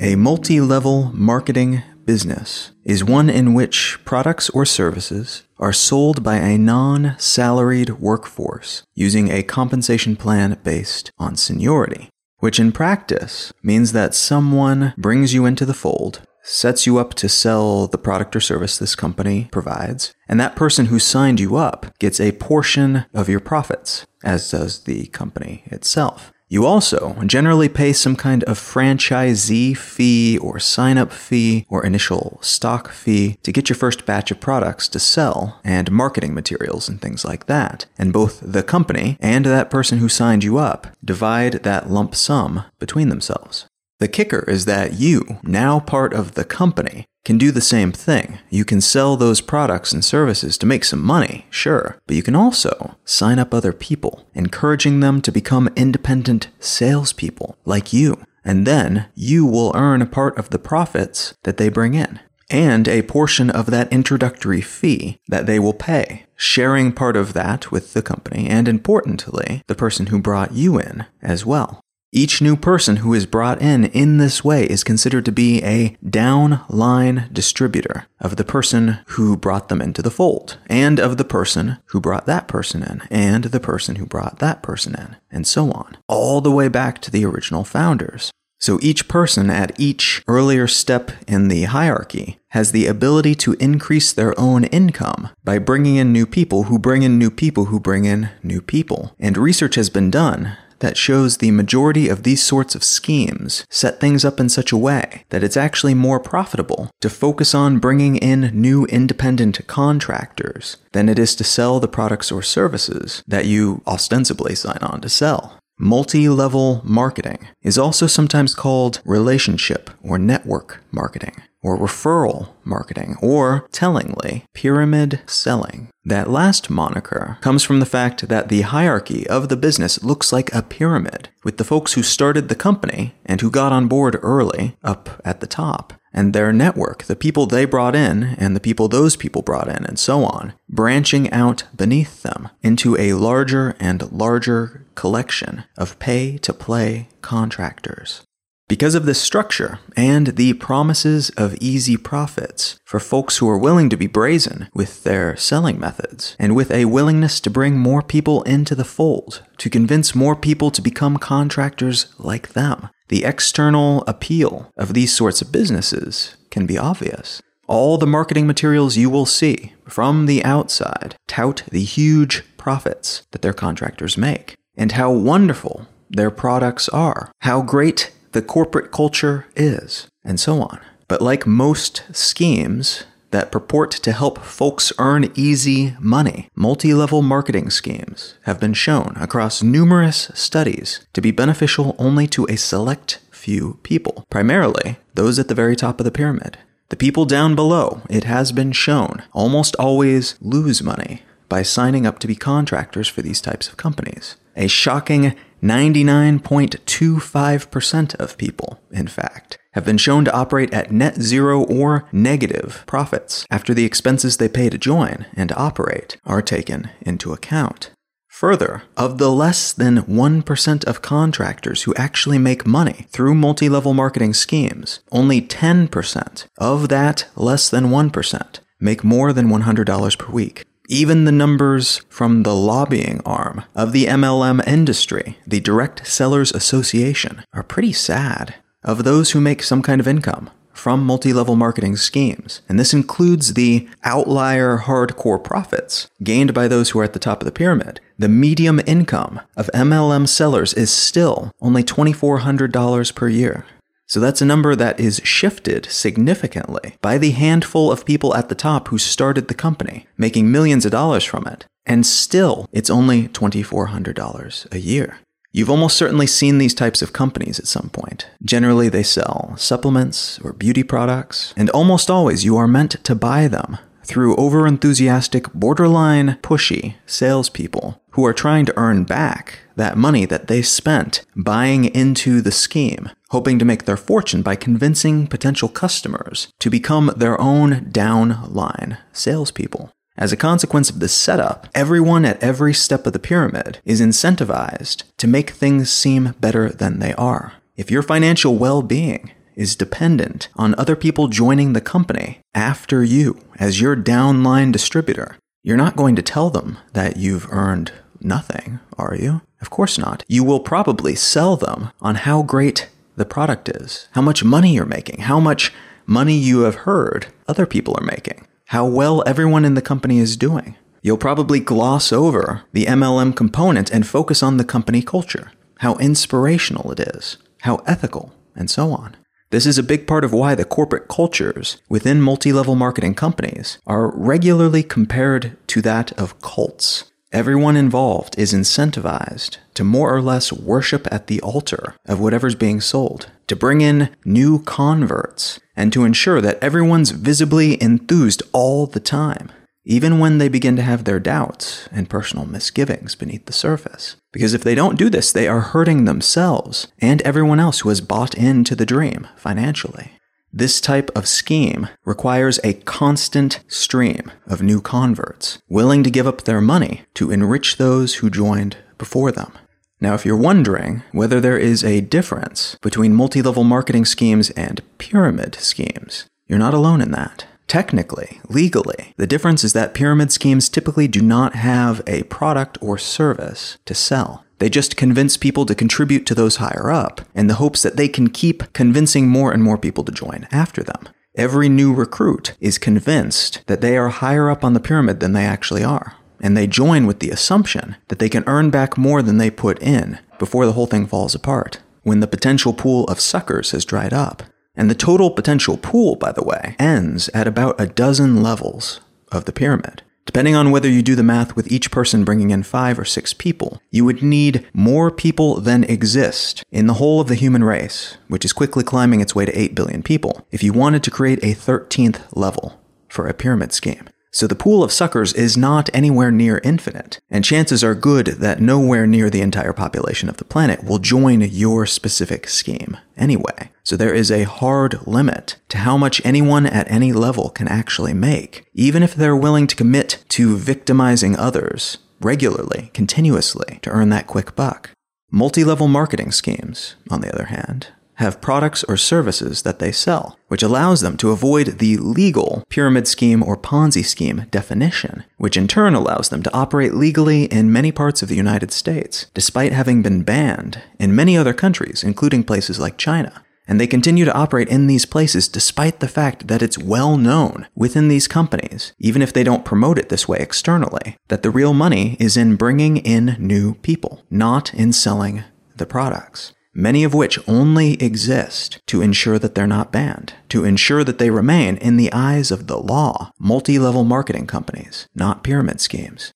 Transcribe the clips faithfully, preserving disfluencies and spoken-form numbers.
A multi-level marketing business is one in which products or services are sold by a non-salaried workforce using a compensation plan based on seniority, which in practice means that someone brings you into the fold, sets you up to sell the product or service this company provides, and that person who signed you up gets a portion of your profits, as does the company itself. You also generally pay some kind of franchisee fee or sign-up fee or initial stock fee to get your first batch of products to sell and marketing materials and things like that. And both the company and that person who signed you up divide that lump sum between themselves. The kicker is that you, now part of the company, can do the same thing. You can sell those products and services to make some money, sure, but you can also sign up other people, encouraging them to become independent salespeople like you, and then you will earn a part of the profits that they bring in, and a portion of that introductory fee that they will pay, sharing part of that with the company, and importantly, the person who brought you in as well. Each new person who is brought in in this way is considered to be a downline distributor of the person who brought them into the fold, and of the person who brought that person in, and the person who brought that person in, and so on, all the way back to the original founders. So each person at each earlier step in the hierarchy has the ability to increase their own income by bringing in new people who bring in new people who bring in new people. And research has been done that shows the majority of these sorts of schemes set things up in such a way that it's actually more profitable to focus on bringing in new independent contractors than it is to sell the products or services that you ostensibly sign on to sell. Multi-level marketing is also sometimes called relationship or network marketing, or referral marketing, or, tellingly, pyramid selling. That last moniker comes from the fact that the hierarchy of the business looks like a pyramid, with the folks who started the company and who got on board early up at the top, and their network, the people they brought in and the people those people brought in, and so on, branching out beneath them into a larger and larger collection of pay-to-play contractors. Because of this structure and the promises of easy profits for folks who are willing to be brazen with their selling methods, and with a willingness to bring more people into the fold, to convince more people to become contractors like them, the external appeal of these sorts of businesses can be obvious. All the marketing materials you will see from the outside tout the huge profits that their contractors make, and how wonderful their products are, how great the corporate culture is, and so on. But like most schemes that purport to help folks earn easy money, multi-level marketing schemes have been shown across numerous studies to be beneficial only to a select few people, primarily those at the very top of the pyramid. The people down below, it has been shown, almost always lose money by signing up to be contractors for these types of companies. A shocking ninety-nine point two five percent of people, in fact, have been shown to operate at net zero or negative profits after the expenses they pay to join and operate are taken into account. Further, of the less than one percent of contractors who actually make money through multi-level marketing schemes, only ten percent of that less than one percent make more than one hundred dollars per week. Even the numbers from the lobbying arm of the M L M industry, the Direct Sellers Association, are pretty sad. Of those who make some kind of income from multi-level marketing schemes, and this includes the outlier hardcore profits gained by those who are at the top of the pyramid, the median income of M L M sellers is still only two thousand four hundred dollars per year. So that's a number that is shifted significantly by the handful of people at the top who started the company, making millions of dollars from it. And still, it's only two thousand four hundred dollars a year. You've almost certainly seen these types of companies at some point. Generally, they sell supplements or beauty products, and almost always you are meant to buy them through overenthusiastic, borderline pushy salespeople who are trying to earn back that money that they spent buying into the scheme, hoping to make their fortune by convincing potential customers to become their own downline salespeople. As a consequence of this setup, everyone at every step of the pyramid is incentivized to make things seem better than they are. If your financial well-being is dependent on other people joining the company after you as your downline distributor, you're not going to tell them that you've earned nothing, are you? Of course not. You will probably sell them on how great the product is, how much money you're making, how much money you have heard other people are making, how well everyone in the company is doing. You'll probably gloss over the M L M component and focus on the company culture, how inspirational it is, how ethical, and so on. This is a big part of why the corporate cultures within multi-level marketing companies are regularly compared to that of cults. Everyone involved is incentivized to more or less worship at the altar of whatever's being sold, to bring in new converts, and to ensure that everyone's visibly enthused all the time, even when they begin to have their doubts and personal misgivings beneath the surface. Because if they don't do this, they are hurting themselves and everyone else who has bought into the dream financially. This type of scheme requires a constant stream of new converts, willing to give up their money to enrich those who joined before them. Now, if you're wondering whether there is a difference between multi-level marketing schemes and pyramid schemes, you're not alone in that. Technically, legally, the difference is that pyramid schemes typically do not have a product or service to sell. They just convince people to contribute to those higher up in the hopes that they can keep convincing more and more people to join after them. Every new recruit is convinced that they are higher up on the pyramid than they actually are, and they join with the assumption that they can earn back more than they put in before the whole thing falls apart, when the potential pool of suckers has dried up. And the total potential pool, by the way, ends at about a dozen levels of the pyramid. Depending on whether you do the math with each person bringing in five or six people, you would need more people than exist in the whole of the human race, which is quickly climbing its way to eight billion people, if you wanted to create a thirteenth level for a pyramid scheme. So the pool of suckers is not anywhere near infinite, and chances are good that nowhere near the entire population of the planet will join your specific scheme anyway. So there is a hard limit to how much anyone at any level can actually make, even if they're willing to commit to victimizing others regularly, continuously, to earn that quick buck. Multi-level marketing schemes, on the other hand, have products or services that they sell, which allows them to avoid the legal pyramid scheme or Ponzi scheme definition, which in turn allows them to operate legally in many parts of the United States, despite having been banned in many other countries, including places like China. And they continue to operate in these places despite the fact that it's well known within these companies, even if they don't promote it this way externally, that the real money is in bringing in new people, not in selling the products. Many of which only exist to ensure that they're not banned, to ensure that they remain, in the eyes of the law, multi-level marketing companies, not pyramid schemes.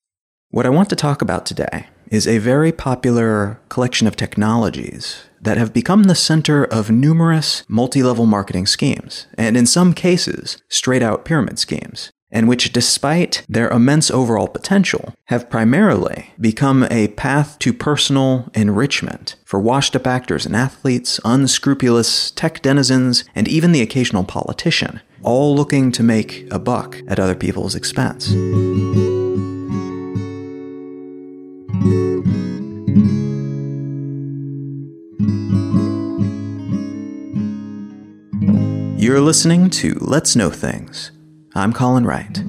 What I want to talk about today is a very popular collection of technologies that have become the center of numerous multi-level marketing schemes, and in some cases, straight-out pyramid schemes, and which, despite their immense overall potential, have primarily become a path to personal enrichment for washed-up actors and athletes, unscrupulous tech denizens, and even the occasional politician, all looking to make a buck at other people's expense. You're listening to Let's Know Things. I'm Colin Wright.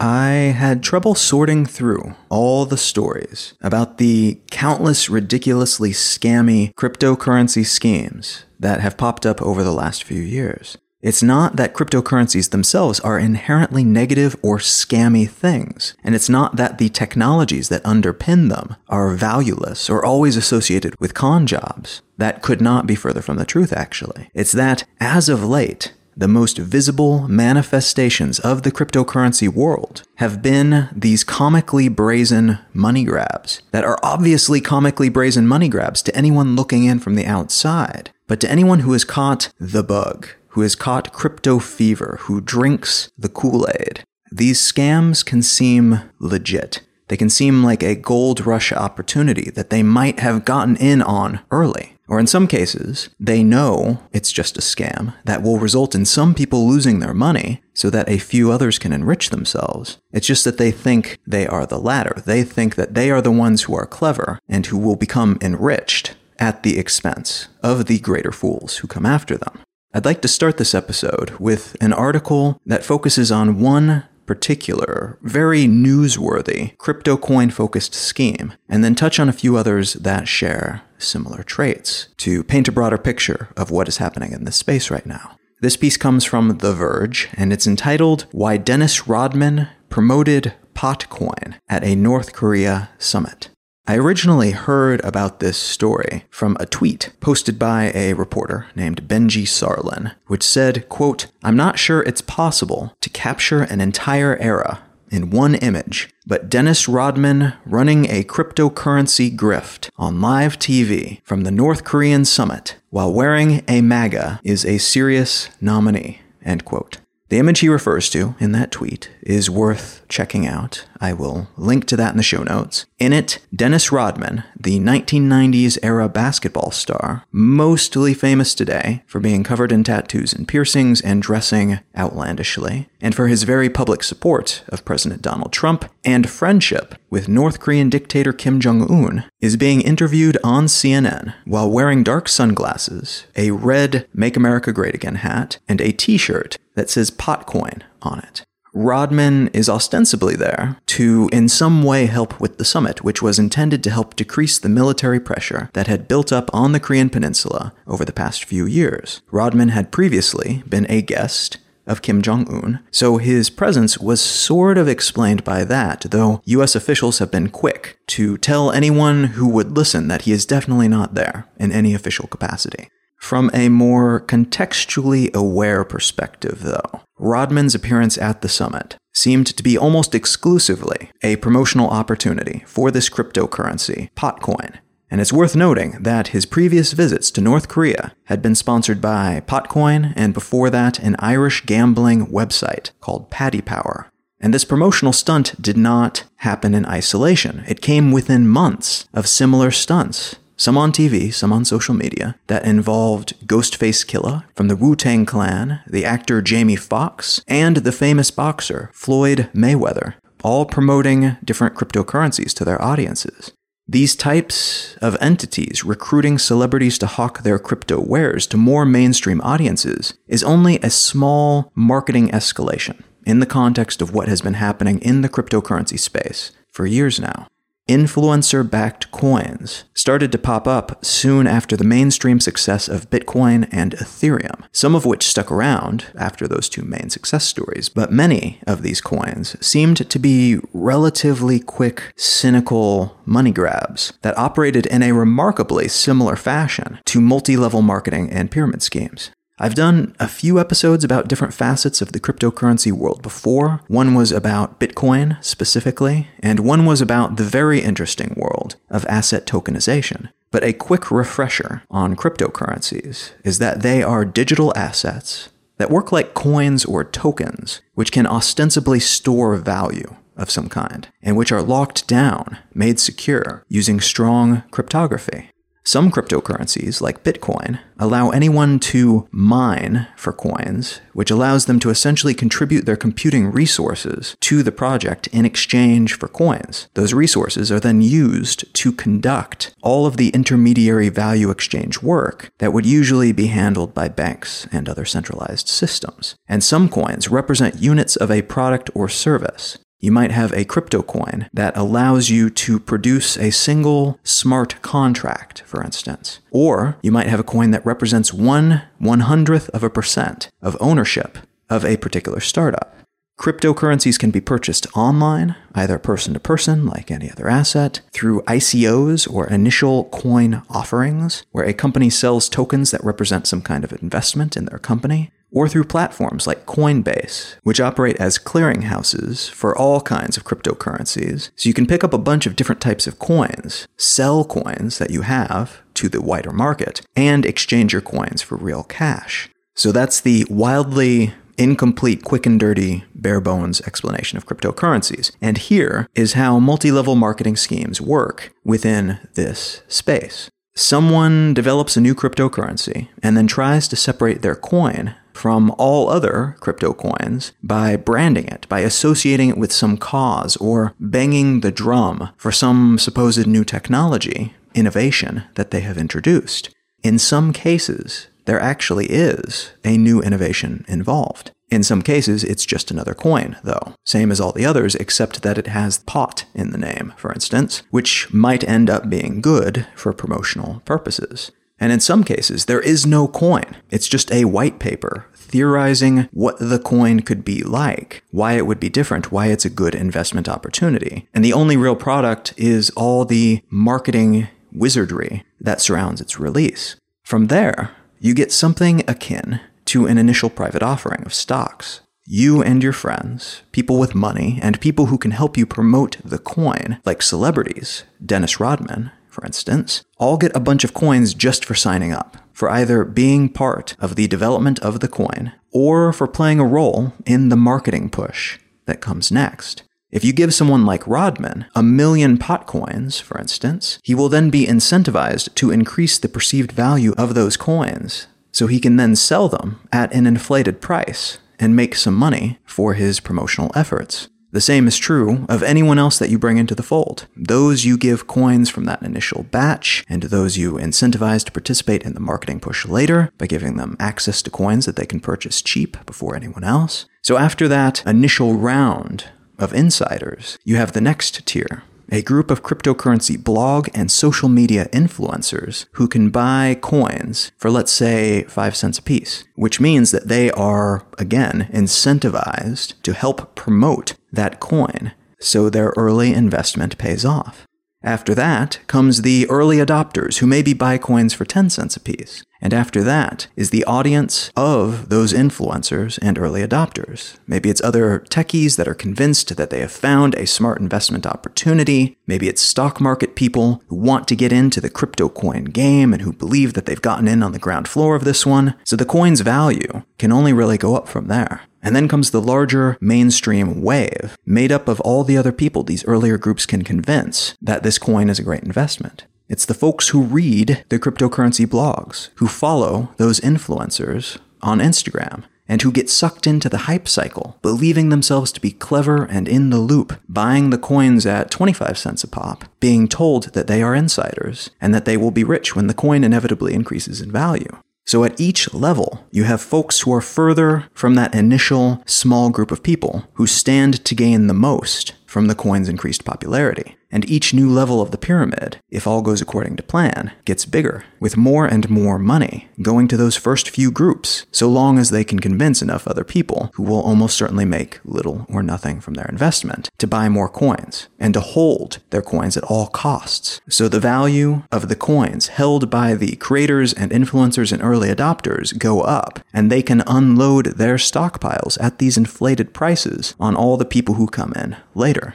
I had trouble sorting through all the stories about the countless ridiculously scammy cryptocurrency schemes that have popped up over the last few years. It's not that cryptocurrencies themselves are inherently negative or scammy things, and it's not that the technologies that underpin them are valueless or always associated with con jobs. That could not be further from the truth, actually. It's that, as of late, the most visible manifestations of the cryptocurrency world have been these comically brazen money grabs that are obviously comically brazen money grabs to anyone looking in from the outside. But to anyone who has caught the bug, who has caught crypto fever, who drinks the Kool-Aid, these scams can seem legit. They can seem like a gold rush opportunity that they might have gotten in on early. Or in some cases, they know it's just a scam that will result in some people losing their money so that a few others can enrich themselves. It's just that they think they are the latter. They think that they are the ones who are clever and who will become enriched at the expense of the greater fools who come after them. I'd like to start this episode with an article that focuses on one particular, very newsworthy crypto coin-focused scheme, and then touch on a few others that share similar traits to paint a broader picture of what is happening in this space right now. This piece comes from The Verge, and it's entitled, "Why Dennis Rodman Promoted Potcoin at a North Korea Summit." I originally heard about this story from a tweet posted by a reporter named Benji Sarlin, which said, quote, "I'm not sure it's possible to capture an entire era in one image, but Dennis Rodman running a cryptocurrency grift on live T V from the North Korean summit while wearing a MAGA is a serious nominee," end quote. The image he refers to in that tweet is worth checking out. I will link to that in the show notes. In it, Dennis Rodman, the nineteen nineties era basketball star, mostly famous today for being covered in tattoos and piercings and dressing outlandishly, and for his very public support of President Donald Trump and friendship with North Korean dictator Kim Jong-un, is being interviewed on C N N while wearing dark sunglasses, a red Make America Great Again hat, and a t-shirt that says Potcoin on it. Rodman is ostensibly there to in some way help with the summit, which was intended to help decrease the military pressure that had built up on the Korean peninsula over the past few years. Rodman had previously been a guest of Kim Jong-un, so his presence was sort of explained by that, though U S officials have been quick to tell anyone who would listen that he is definitely not there in any official capacity. From a more contextually aware perspective, though, Rodman's appearance at the summit seemed to be almost exclusively a promotional opportunity for this cryptocurrency, Potcoin. And it's worth noting that his previous visits to North Korea had been sponsored by Potcoin, and before that, an Irish gambling website called Paddy Power. And this promotional stunt did not happen in isolation. It came within months of similar stunts, some on T V, some on social media, that involved Ghostface Killah from the Wu-Tang Clan, the actor Jamie Foxx, and the famous boxer Floyd Mayweather, all promoting different cryptocurrencies to their audiences. These types of entities recruiting celebrities to hawk their crypto wares to more mainstream audiences is only a small marketing escalation in the context of what has been happening in the cryptocurrency space for years now. Influencer-backed coins started to pop up soon after the mainstream success of Bitcoin and Ethereum, some of which stuck around after those two main success stories, but many of these coins seemed to be relatively quick, cynical money grabs that operated in a remarkably similar fashion to multi-level marketing and pyramid schemes. I've done a few episodes about different facets of the cryptocurrency world before. One was about Bitcoin specifically, and one was about the very interesting world of asset tokenization. But a quick refresher on cryptocurrencies is that they are digital assets that work like coins or tokens, which can ostensibly store value of some kind, and which are locked down, made secure, using strong cryptography. Some cryptocurrencies, like Bitcoin, allow anyone to mine for coins, which allows them to essentially contribute their computing resources to the project in exchange for coins. Those resources are then used to conduct all of the intermediary value exchange work that would usually be handled by banks and other centralized systems. And some coins represent units of a product or service. You might have a crypto coin that allows you to produce a single smart contract, for instance. Or you might have a coin that represents one one hundredth of a percent of ownership of a particular startup. Cryptocurrencies can be purchased online, either person-to-person, like any other asset, through I C Os or initial coin offerings, where a company sells tokens that represent some kind of investment in their company, or through platforms like Coinbase, which operate as clearinghouses for all kinds of cryptocurrencies. So you can pick up a bunch of different types of coins, sell coins that you have to the wider market, and exchange your coins for real cash. So that's the wildly incomplete, quick and dirty, bare bones explanation of cryptocurrencies. And here is how multi-level marketing schemes work within this space. Someone develops a new cryptocurrency and then tries to separate their coin from all other crypto coins by branding it, by associating it with some cause, or banging the drum for some supposed new technology, innovation that they have introduced. In some cases, there actually is a new innovation involved. In some cases, it's just another coin, though. Same as all the others, except that it has pot in the name, for instance, which might end up being good for promotional purposes. And in some cases, there is no coin. It's just a white paper theorizing what the coin could be like, why it would be different, why it's a good investment opportunity. And the only real product is all the marketing wizardry that surrounds its release. From there, you get something akin to an initial private offering of stocks. You and your friends, people with money, and people who can help you promote the coin, like celebrities, Dennis Rodman, for instance, all get a bunch of coins just for signing up, for either being part of the development of the coin, or for playing a role in the marketing push that comes next. If you give someone like Rodman a million pot coins, for instance, he will then be incentivized to increase the perceived value of those coins, so he can then sell them at an inflated price and make some money for his promotional efforts. The same is true of anyone else that you bring into the fold. Those you give coins from that initial batch, and those you incentivize to participate in the marketing push later by giving them access to coins that they can purchase cheap before anyone else. So after that initial round of insiders, you have the next tier, a group of cryptocurrency blog and social media influencers who can buy coins for, let's say, five cents a piece, which means that they are, again, incentivized to help promote that coin, so their early investment pays off. After that comes the early adopters who maybe buy coins for ten cents a piece. And after that is the audience of those influencers and early adopters. Maybe it's other techies that are convinced that they have found a smart investment opportunity. Maybe it's stock market people who want to get into the crypto coin game and who believe that they've gotten in on the ground floor of this one. So the coin's value can only really go up from there. And then comes the larger mainstream wave, made up of all the other people these earlier groups can convince that this coin is a great investment. It's the folks who read the cryptocurrency blogs, who follow those influencers on Instagram, and who get sucked into the hype cycle, believing themselves to be clever and in the loop, buying the coins at twenty-five cents a pop, being told that they are insiders, and that they will be rich when the coin inevitably increases in value. So at each level, you have folks who are further from that initial small group of people who stand to gain the most from the coin's increased popularity. And each new level of the pyramid, if all goes according to plan, gets bigger, with more and more money going to those first few groups, so long as they can convince enough other people, who will almost certainly make little or nothing from their investment, to buy more coins, and to hold their coins at all costs. So the value of the coins held by the creators and influencers and early adopters go up, and they can unload their stockpiles at these inflated prices on all the people who come in later.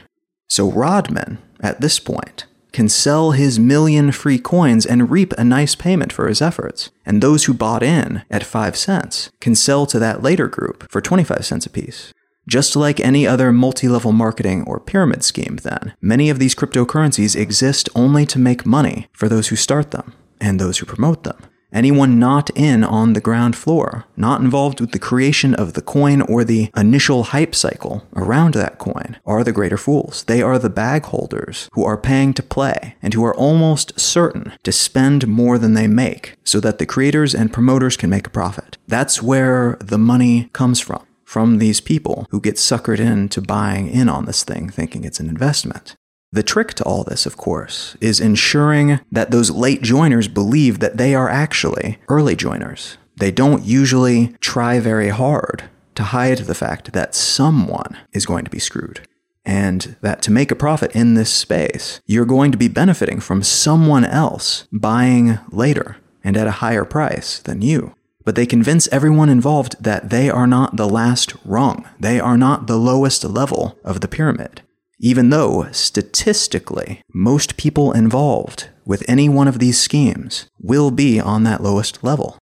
So Rodman, at this point, can sell his million free coins and reap a nice payment for his efforts. And those who bought in at five cents can sell to that later group for twenty-five cents apiece. Just like any other multi-level marketing or pyramid scheme, then, many of these cryptocurrencies exist only to make money for those who start them and those who promote them. Anyone not in on the ground floor, not involved with the creation of the coin or the initial hype cycle around that coin, are the greater fools. They are the bag holders who are paying to play and who are almost certain to spend more than they make so that the creators and promoters can make a profit. That's where the money comes from, from these people who get suckered into buying in on this thing, thinking it's an investment. The trick to all this, of course, is ensuring that those late joiners believe that they are actually early joiners. They don't usually try very hard to hide the fact that someone is going to be screwed, and that to make a profit in this space, you're going to be benefiting from someone else buying later and at a higher price than you. But they convince everyone involved that they are not the last rung. They are not the lowest level of the pyramid. Even though, statistically, most people involved with any one of these schemes will be on that lowest level.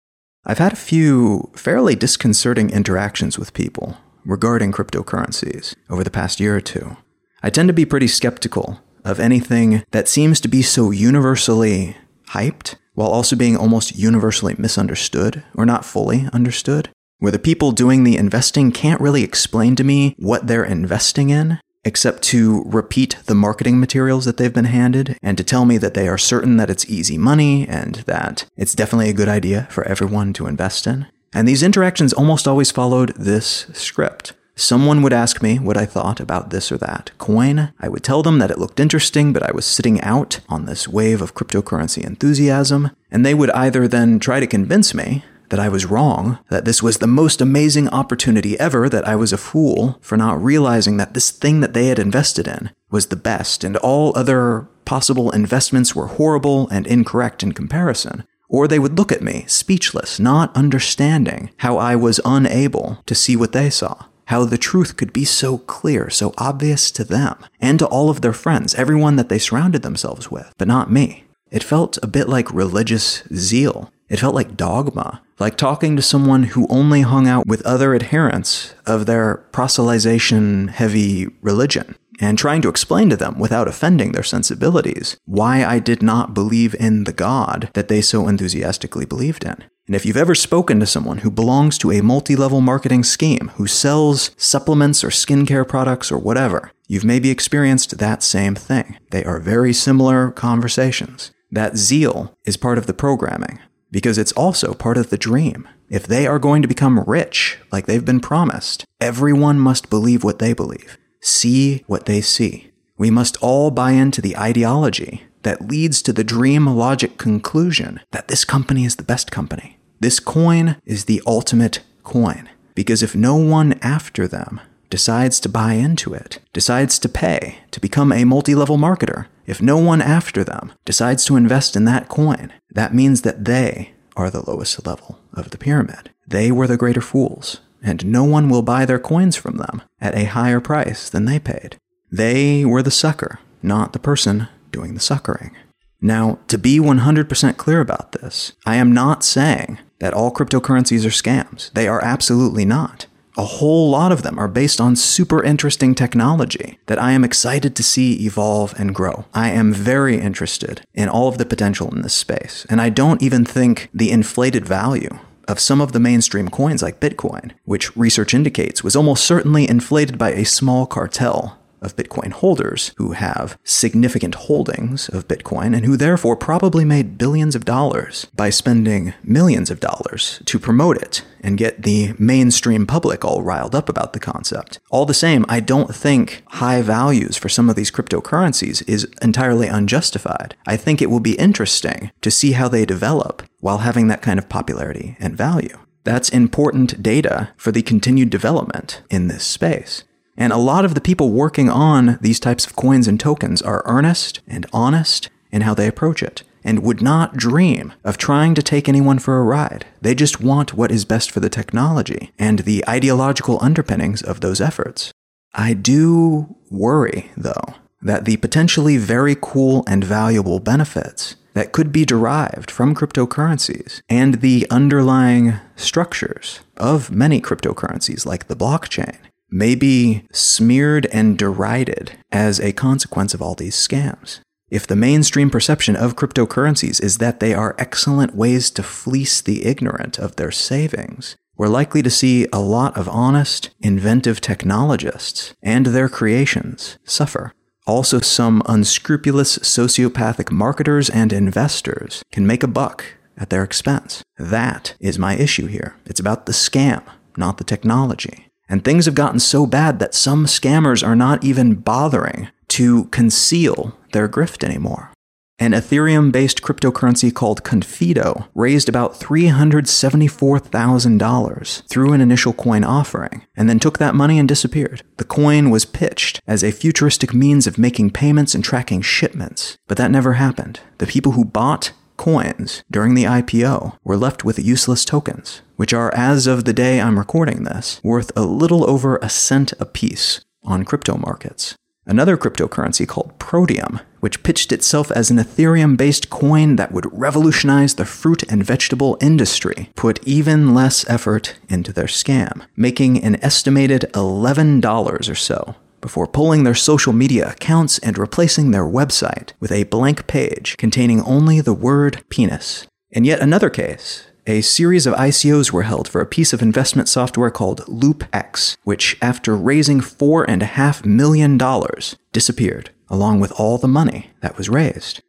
I've had a few fairly disconcerting interactions with people regarding cryptocurrencies over the past year or two. I tend to be pretty skeptical of anything that seems to be so universally hyped while also being almost universally misunderstood or not fully understood, where the people doing the investing can't really explain to me what they're investing in, except to repeat the marketing materials that they've been handed and to tell me that they are certain that it's easy money and that it's definitely a good idea for everyone to invest in. And these interactions almost always followed this script. Someone would ask me what I thought about this or that coin. I would tell them that it looked interesting, but I was sitting out on this wave of cryptocurrency enthusiasm, and they would either then try to convince me that I was wrong, that this was the most amazing opportunity ever, that I was a fool for not realizing that this thing that they had invested in was the best and all other possible investments were horrible and incorrect in comparison. Or they would look at me, speechless, not understanding how I was unable to see what they saw, how the truth could be so clear, so obvious to them and to all of their friends, everyone that they surrounded themselves with, but not me. It felt a bit like religious zeal. It felt like dogma, like talking to someone who only hung out with other adherents of their proselytization-heavy religion, and trying to explain to them, without offending their sensibilities, why I did not believe in the God that they so enthusiastically believed in. And if you've ever spoken to someone who belongs to a multi-level marketing scheme, who sells supplements or skincare products or whatever, you've maybe experienced that same thing. They are very similar conversations. That zeal is part of the programming, because it's also part of the dream. If they are going to become rich, like they've been promised, everyone must believe what they believe, see what they see. We must all buy into the ideology that leads to the dream logic conclusion that this company is the best company. This coin is the ultimate coin, because if no one after them decides to buy into it, decides to pay to become a multi-level marketer, if no one after them decides to invest in that coin, that means that they are the lowest level of the pyramid. They were the greater fools, and no one will buy their coins from them at a higher price than they paid. They were the sucker, not the person doing the suckering. Now, to be one hundred percent clear about this, I am not saying that all cryptocurrencies are scams. They are absolutely not. A whole lot of them are based on super interesting technology that I am excited to see evolve and grow. I am very interested in all of the potential in this space, and I don't even think the inflated value of some of the mainstream coins like Bitcoin, which research indicates was almost certainly inflated by a small cartel of Bitcoin holders who have significant holdings of Bitcoin and who therefore probably made billions of dollars by spending millions of dollars to promote it and get the mainstream public all riled up about the concept. All the same, I don't think high values for some of these cryptocurrencies is entirely unjustified. I think it will be interesting to see how they develop while having that kind of popularity and value. That's important data for the continued development in this space. And a lot of the people working on these types of coins and tokens are earnest and honest in how they approach it, and would not dream of trying to take anyone for a ride. They just want what is best for the technology and the ideological underpinnings of those efforts. I do worry, though, that the potentially very cool and valuable benefits that could be derived from cryptocurrencies and the underlying structures of many cryptocurrencies like the blockchain may be smeared and derided as a consequence of all these scams. If the mainstream perception of cryptocurrencies is that they are excellent ways to fleece the ignorant of their savings, we're likely to see a lot of honest, inventive technologists and their creations suffer. Also, some unscrupulous sociopathic marketers and investors can make a buck at their expense. That is my issue here. It's about the scam, not the technology. And things have gotten so bad that some scammers are not even bothering to conceal their grift anymore. An Ethereum-based cryptocurrency called Confido raised about three hundred seventy-four thousand dollars through an initial coin offering, and then took that money and disappeared. The coin was pitched as a futuristic means of making payments and tracking shipments, but that never happened. The people who bought coins during the I P O were left with useless tokens, which are, as of the day I'm recording this, worth a little over a cent apiece on crypto markets. Another cryptocurrency called Protium, which pitched itself as an Ethereum-based coin that would revolutionize the fruit and vegetable industry, put even less effort into their scam, making an estimated eleven dollars or so, before pulling their social media accounts and replacing their website with a blank page containing only the word penis. In yet another case, a series of I C Os were held for a piece of investment software called LoopX, which, after raising four point five million dollars, disappeared, along with all the money that was raised.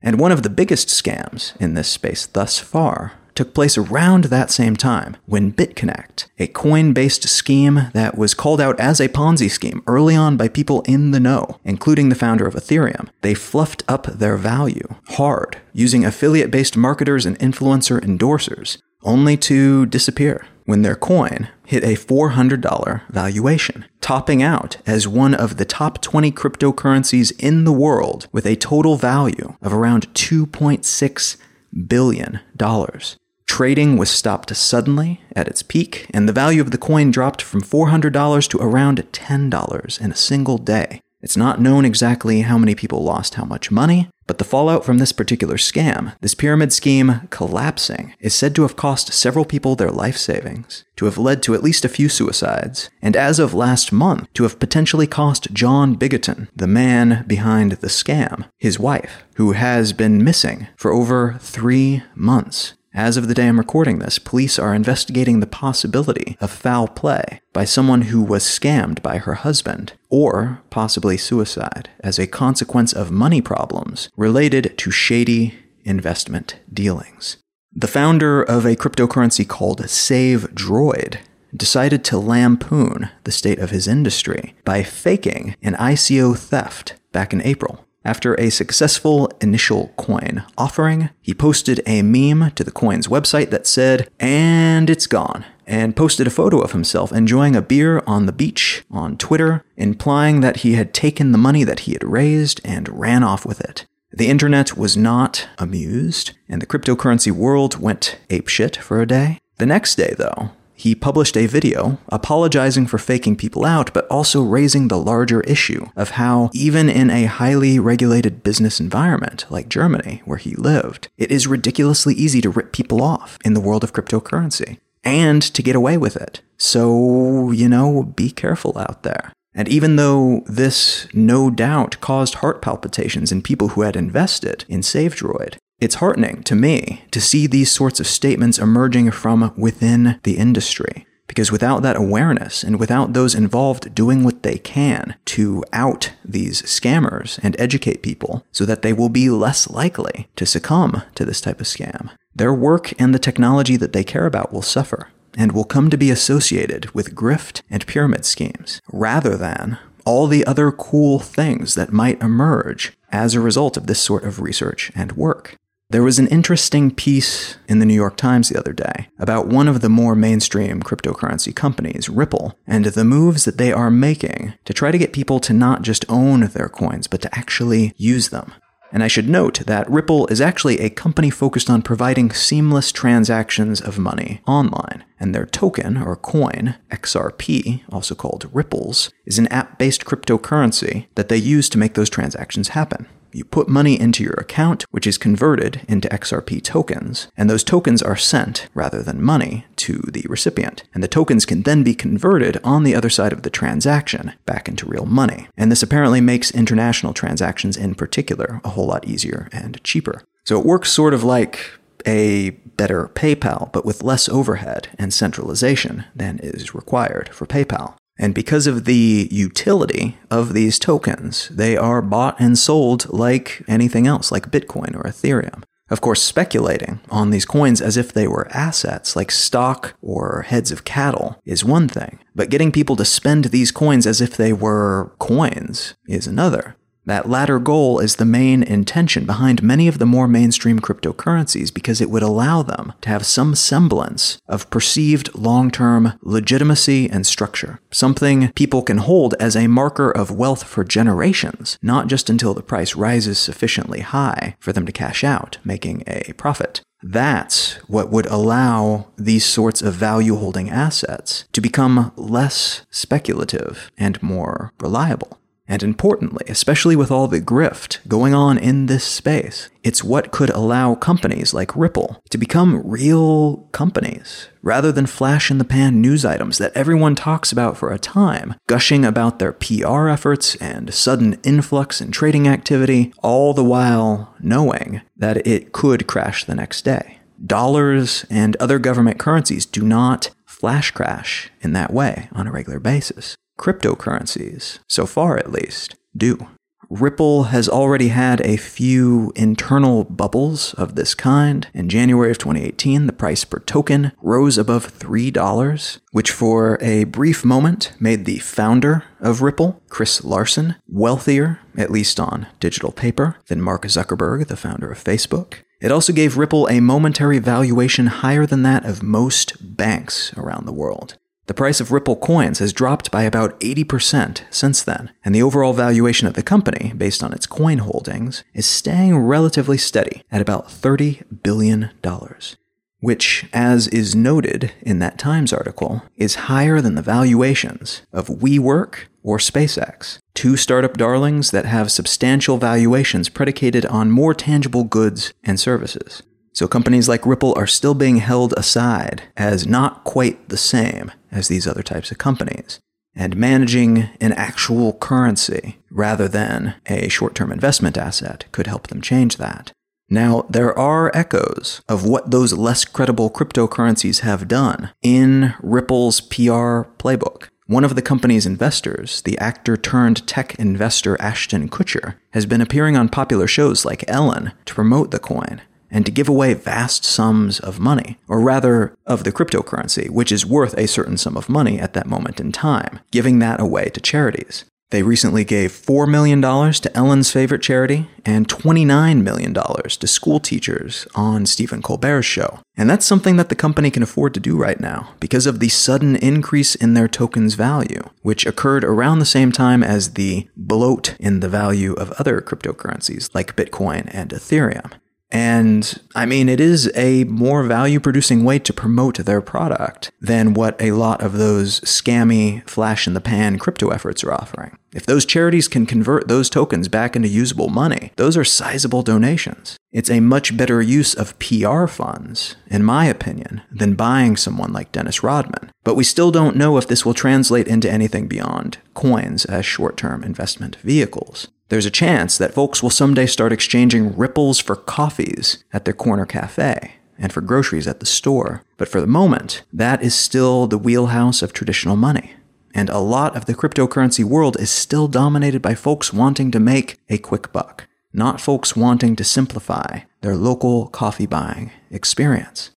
And one of the biggest scams in this space thus far took place around that same time, when BitConnect, a coin-based scheme that was called out as a Ponzi scheme early on by people in the know, including the founder of Ethereum, they fluffed up their value hard, using affiliate-based marketers and influencer endorsers, only to disappear when their coin hit a four hundred dollars valuation, topping out as one of the top twenty cryptocurrencies in the world with a total value of around two point six billion dollars. Trading was stopped suddenly at its peak, and the value of the coin dropped from four hundred dollars to around ten dollars in a single day. It's not known exactly how many people lost how much money, but the fallout from this particular scam, this pyramid scheme collapsing, is said to have cost several people their life savings, to have led to at least a few suicides, and as of last month, to have potentially cost John Bigoton, the man behind the scam, his wife, who has been missing for over three months. As of the day I'm recording this, police are investigating the possibility of foul play by someone who was scammed by her husband, or possibly suicide, as a consequence of money problems related to shady investment dealings. The founder of a cryptocurrency called SaveDroid decided to lampoon the state of his industry by faking an I C O theft back in April. After a successful initial coin offering, he posted a meme to the coin's website that said, "And it's gone," and posted a photo of himself enjoying a beer on the beach on Twitter, implying that he had taken the money that he had raised and ran off with it. The internet was not amused, and the cryptocurrency world went apeshit for a day. The next day, though, he published a video apologizing for faking people out, but also raising the larger issue of how, even in a highly regulated business environment like Germany, where he lived, it is ridiculously easy to rip people off in the world of cryptocurrency, and to get away with it. So, you know, be careful out there. And even though this no doubt caused heart palpitations in people who had invested in SaveDroid, it's heartening to me to see these sorts of statements emerging from within the industry, because without that awareness and without those involved doing what they can to out these scammers and educate people so that they will be less likely to succumb to this type of scam, their work and the technology that they care about will suffer and will come to be associated with grift and pyramid schemes, rather than all the other cool things that might emerge as a result of this sort of research and work. There was an interesting piece in the New York Times the other day about one of the more mainstream cryptocurrency companies, Ripple, and the moves that they are making to try to get people to not just own their coins, but to actually use them. And I should note that Ripple is actually a company focused on providing seamless transactions of money online, and their token, or coin, X R P, also called Ripples, is an app-based cryptocurrency that they use to make those transactions happen. You put money into your account, which is converted into X R P tokens, and those tokens are sent, rather than money, to the recipient. And the tokens can then be converted on the other side of the transaction back into real money. And this apparently makes international transactions in particular a whole lot easier and cheaper. So it works sort of like a better PayPal, but with less overhead and centralization than is required for PayPal. And because of the utility of these tokens, they are bought and sold like anything else, like Bitcoin or Ethereum. Of course, speculating on these coins as if they were assets, like stock or heads of cattle, is one thing. But getting people to spend these coins as if they were coins is another. That latter goal is the main intention behind many of the more mainstream cryptocurrencies, because it would allow them to have some semblance of perceived long-term legitimacy and structure, something people can hold as a marker of wealth for generations, not just until the price rises sufficiently high for them to cash out, making a profit. That's what would allow these sorts of value-holding assets to become less speculative and more reliable. And importantly, especially with all the grift going on in this space, it's what could allow companies like Ripple to become real companies, rather than flash-in-the-pan news items that everyone talks about for a time, gushing about their P R efforts and sudden influx in trading activity, all the while knowing that it could crash the next day. Dollars and other government currencies do not flash crash in that way on a regular basis. Cryptocurrencies, so far at least, do. Ripple has already had a few internal bubbles of this kind. In January of twenty eighteen, the price per token rose above three dollars, which for a brief moment made the founder of Ripple, Chris Larsen, wealthier, at least on digital paper, than Mark Zuckerberg, the founder of Facebook. It also gave Ripple a momentary valuation higher than that of most banks around the world. The price of Ripple coins has dropped by about eighty percent since then, and the overall valuation of the company, based on its coin holdings, is staying relatively steady at about thirty billion dollars, which, as is noted in that Times article, is higher than the valuations of WeWork or SpaceX, two startup darlings that have substantial valuations predicated on more tangible goods and services. So companies like Ripple are still being held aside as not quite the same as these other types of companies. And managing an actual currency rather than a short-term investment asset could help them change that. Now, there are echoes of what those less credible cryptocurrencies have done in Ripple's P R playbook. One of the company's investors, the actor-turned-tech investor Ashton Kutcher, has been appearing on popular shows like Ellen to promote the coin and to give away vast sums of money, or rather of the cryptocurrency, which is worth a certain sum of money at that moment in time, giving that away to charities. They recently gave four million dollars to Ellen's favorite charity and twenty-nine million dollars to school teachers on Stephen Colbert's show. And that's something that the company can afford to do right now because of the sudden increase in their token's value, which occurred around the same time as the bloat in the value of other cryptocurrencies like Bitcoin and Ethereum. And, I mean, it is a more value-producing way to promote their product than what a lot of those scammy, flash-in-the-pan crypto efforts are offering. If those charities can convert those tokens back into usable money, those are sizable donations. It's a much better use of P R funds, in my opinion, than buying someone like Dennis Rodman. But we still don't know if this will translate into anything beyond coins as short-term investment vehicles. There's a chance that folks will someday start exchanging Ripples for coffees at their corner cafe and for groceries at the store. But for the moment, that is still the wheelhouse of traditional money. And a lot of the cryptocurrency world is still dominated by folks wanting to make a quick buck, not folks wanting to simplify their local coffee buying experience.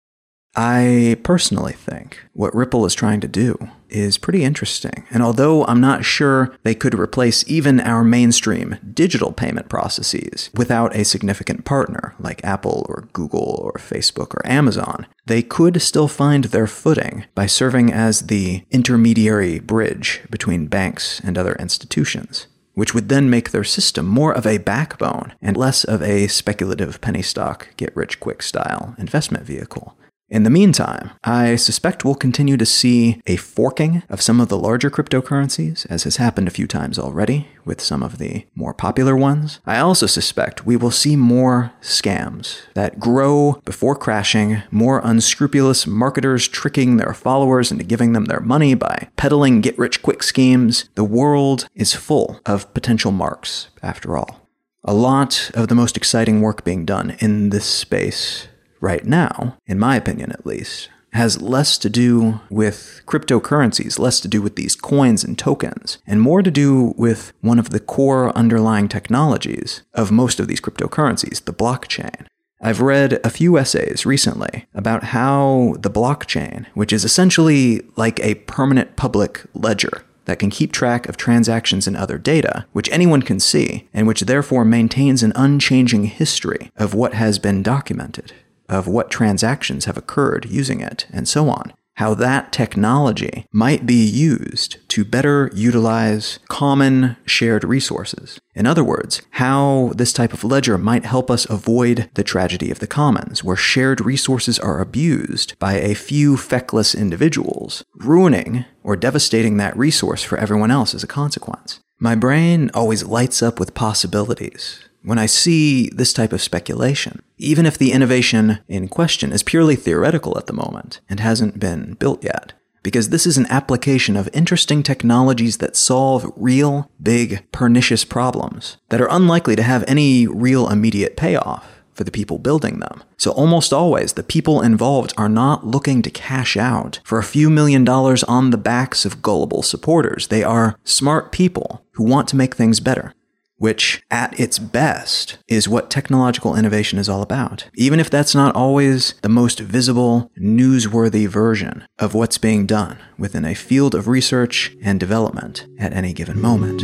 I personally think what Ripple is trying to do is pretty interesting, and although I'm not sure they could replace even our mainstream digital payment processes without a significant partner like Apple or Google or Facebook or Amazon, they could still find their footing by serving as the intermediary bridge between banks and other institutions, which would then make their system more of a backbone and less of a speculative penny stock get-rich-quick style investment vehicle. In the meantime, I suspect we'll continue to see a forking of some of the larger cryptocurrencies, as has happened a few times already with some of the more popular ones. I also suspect we will see more scams that grow before crashing, more unscrupulous marketers tricking their followers into giving them their money by peddling get-rich-quick schemes. The world is full of potential marks, after all. A lot of the most exciting work being done in this space right now, in my opinion at least, has less to do with cryptocurrencies, less to do with these coins and tokens, and more to do with one of the core underlying technologies of most of these cryptocurrencies, the blockchain. I've read a few essays recently about how the blockchain, which is essentially like a permanent public ledger that can keep track of transactions and other data, which anyone can see, and which therefore maintains an unchanging history of what has been documented, of what transactions have occurred using it, and so on, how that technology might be used to better utilize common shared resources. In other words, how this type of ledger might help us avoid the tragedy of the commons, where shared resources are abused by a few feckless individuals, ruining or devastating that resource for everyone else as a consequence. My brain always lights up with possibilities when I see this type of speculation, even if the innovation in question is purely theoretical at the moment and hasn't been built yet, because this is an application of interesting technologies that solve real, big, pernicious problems that are unlikely to have any real immediate payoff for the people building them. So almost always, the people involved are not looking to cash out for a few million dollars on the backs of gullible supporters. They are smart people who want to make things better, which at its best is what technological innovation is all about, even if that's not always the most visible, newsworthy version of what's being done within a field of research and development at any given moment.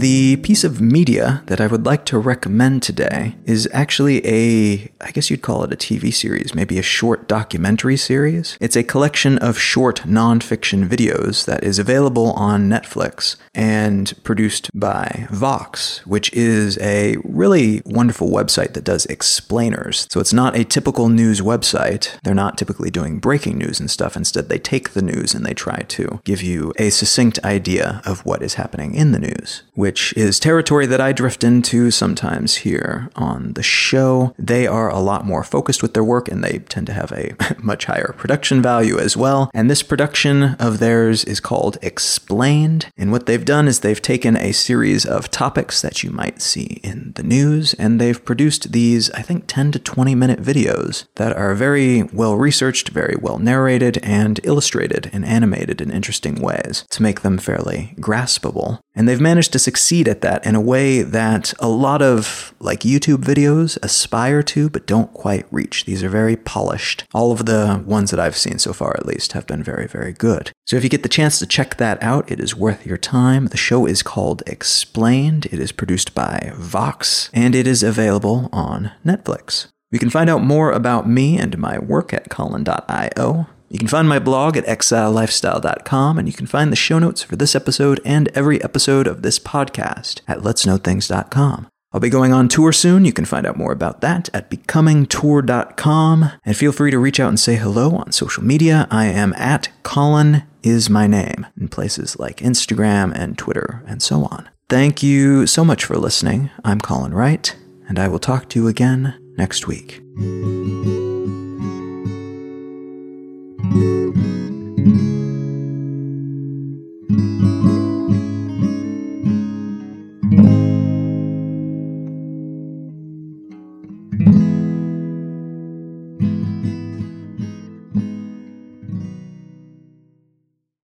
The piece of media that I would like to recommend today is actually a, I guess you'd call it a T V series, maybe a short documentary series. It's a collection of short nonfiction videos that is available on Netflix and produced by Vox, which is a really wonderful website that does explainers. So it's not a typical news website. They're not typically doing breaking news and stuff. Instead, they take the news and they try to give you a succinct idea of what is happening in the news, which is territory that I drift into sometimes here on the show. They are a lot more focused with their work, and they tend to have a much higher production value as well. And this production of theirs is called Explained. And what they've done is they've taken a series of topics that you might see in the news, and they've produced these, I think, ten to twenty minute videos that are very well researched, very well narrated, and illustrated and animated in interesting ways to make them fairly graspable. And they've managed to succeed at that in a way that a lot of like YouTube videos aspire to, but don't quite reach. These are very polished. All of the ones that I've seen so far, at least, have been very, very good. So if you get the chance to check that out, it is worth your time. The show is called Explained. It is produced by Vox, and it is available on Netflix. You can find out more about me and my work at Colin dot I O. You can find my blog at exile lifestyle dot com, and you can find the show notes for this episode and every episode of this podcast at lets know things dot com. I'll be going on tour soon. You can find out more about that at becoming tour dot com, and feel free to reach out and say hello on social media. I am at Colin is my name in places like Instagram and Twitter and so on. Thank you so much for listening. I'm Colin Wright, and I will talk to you again next week.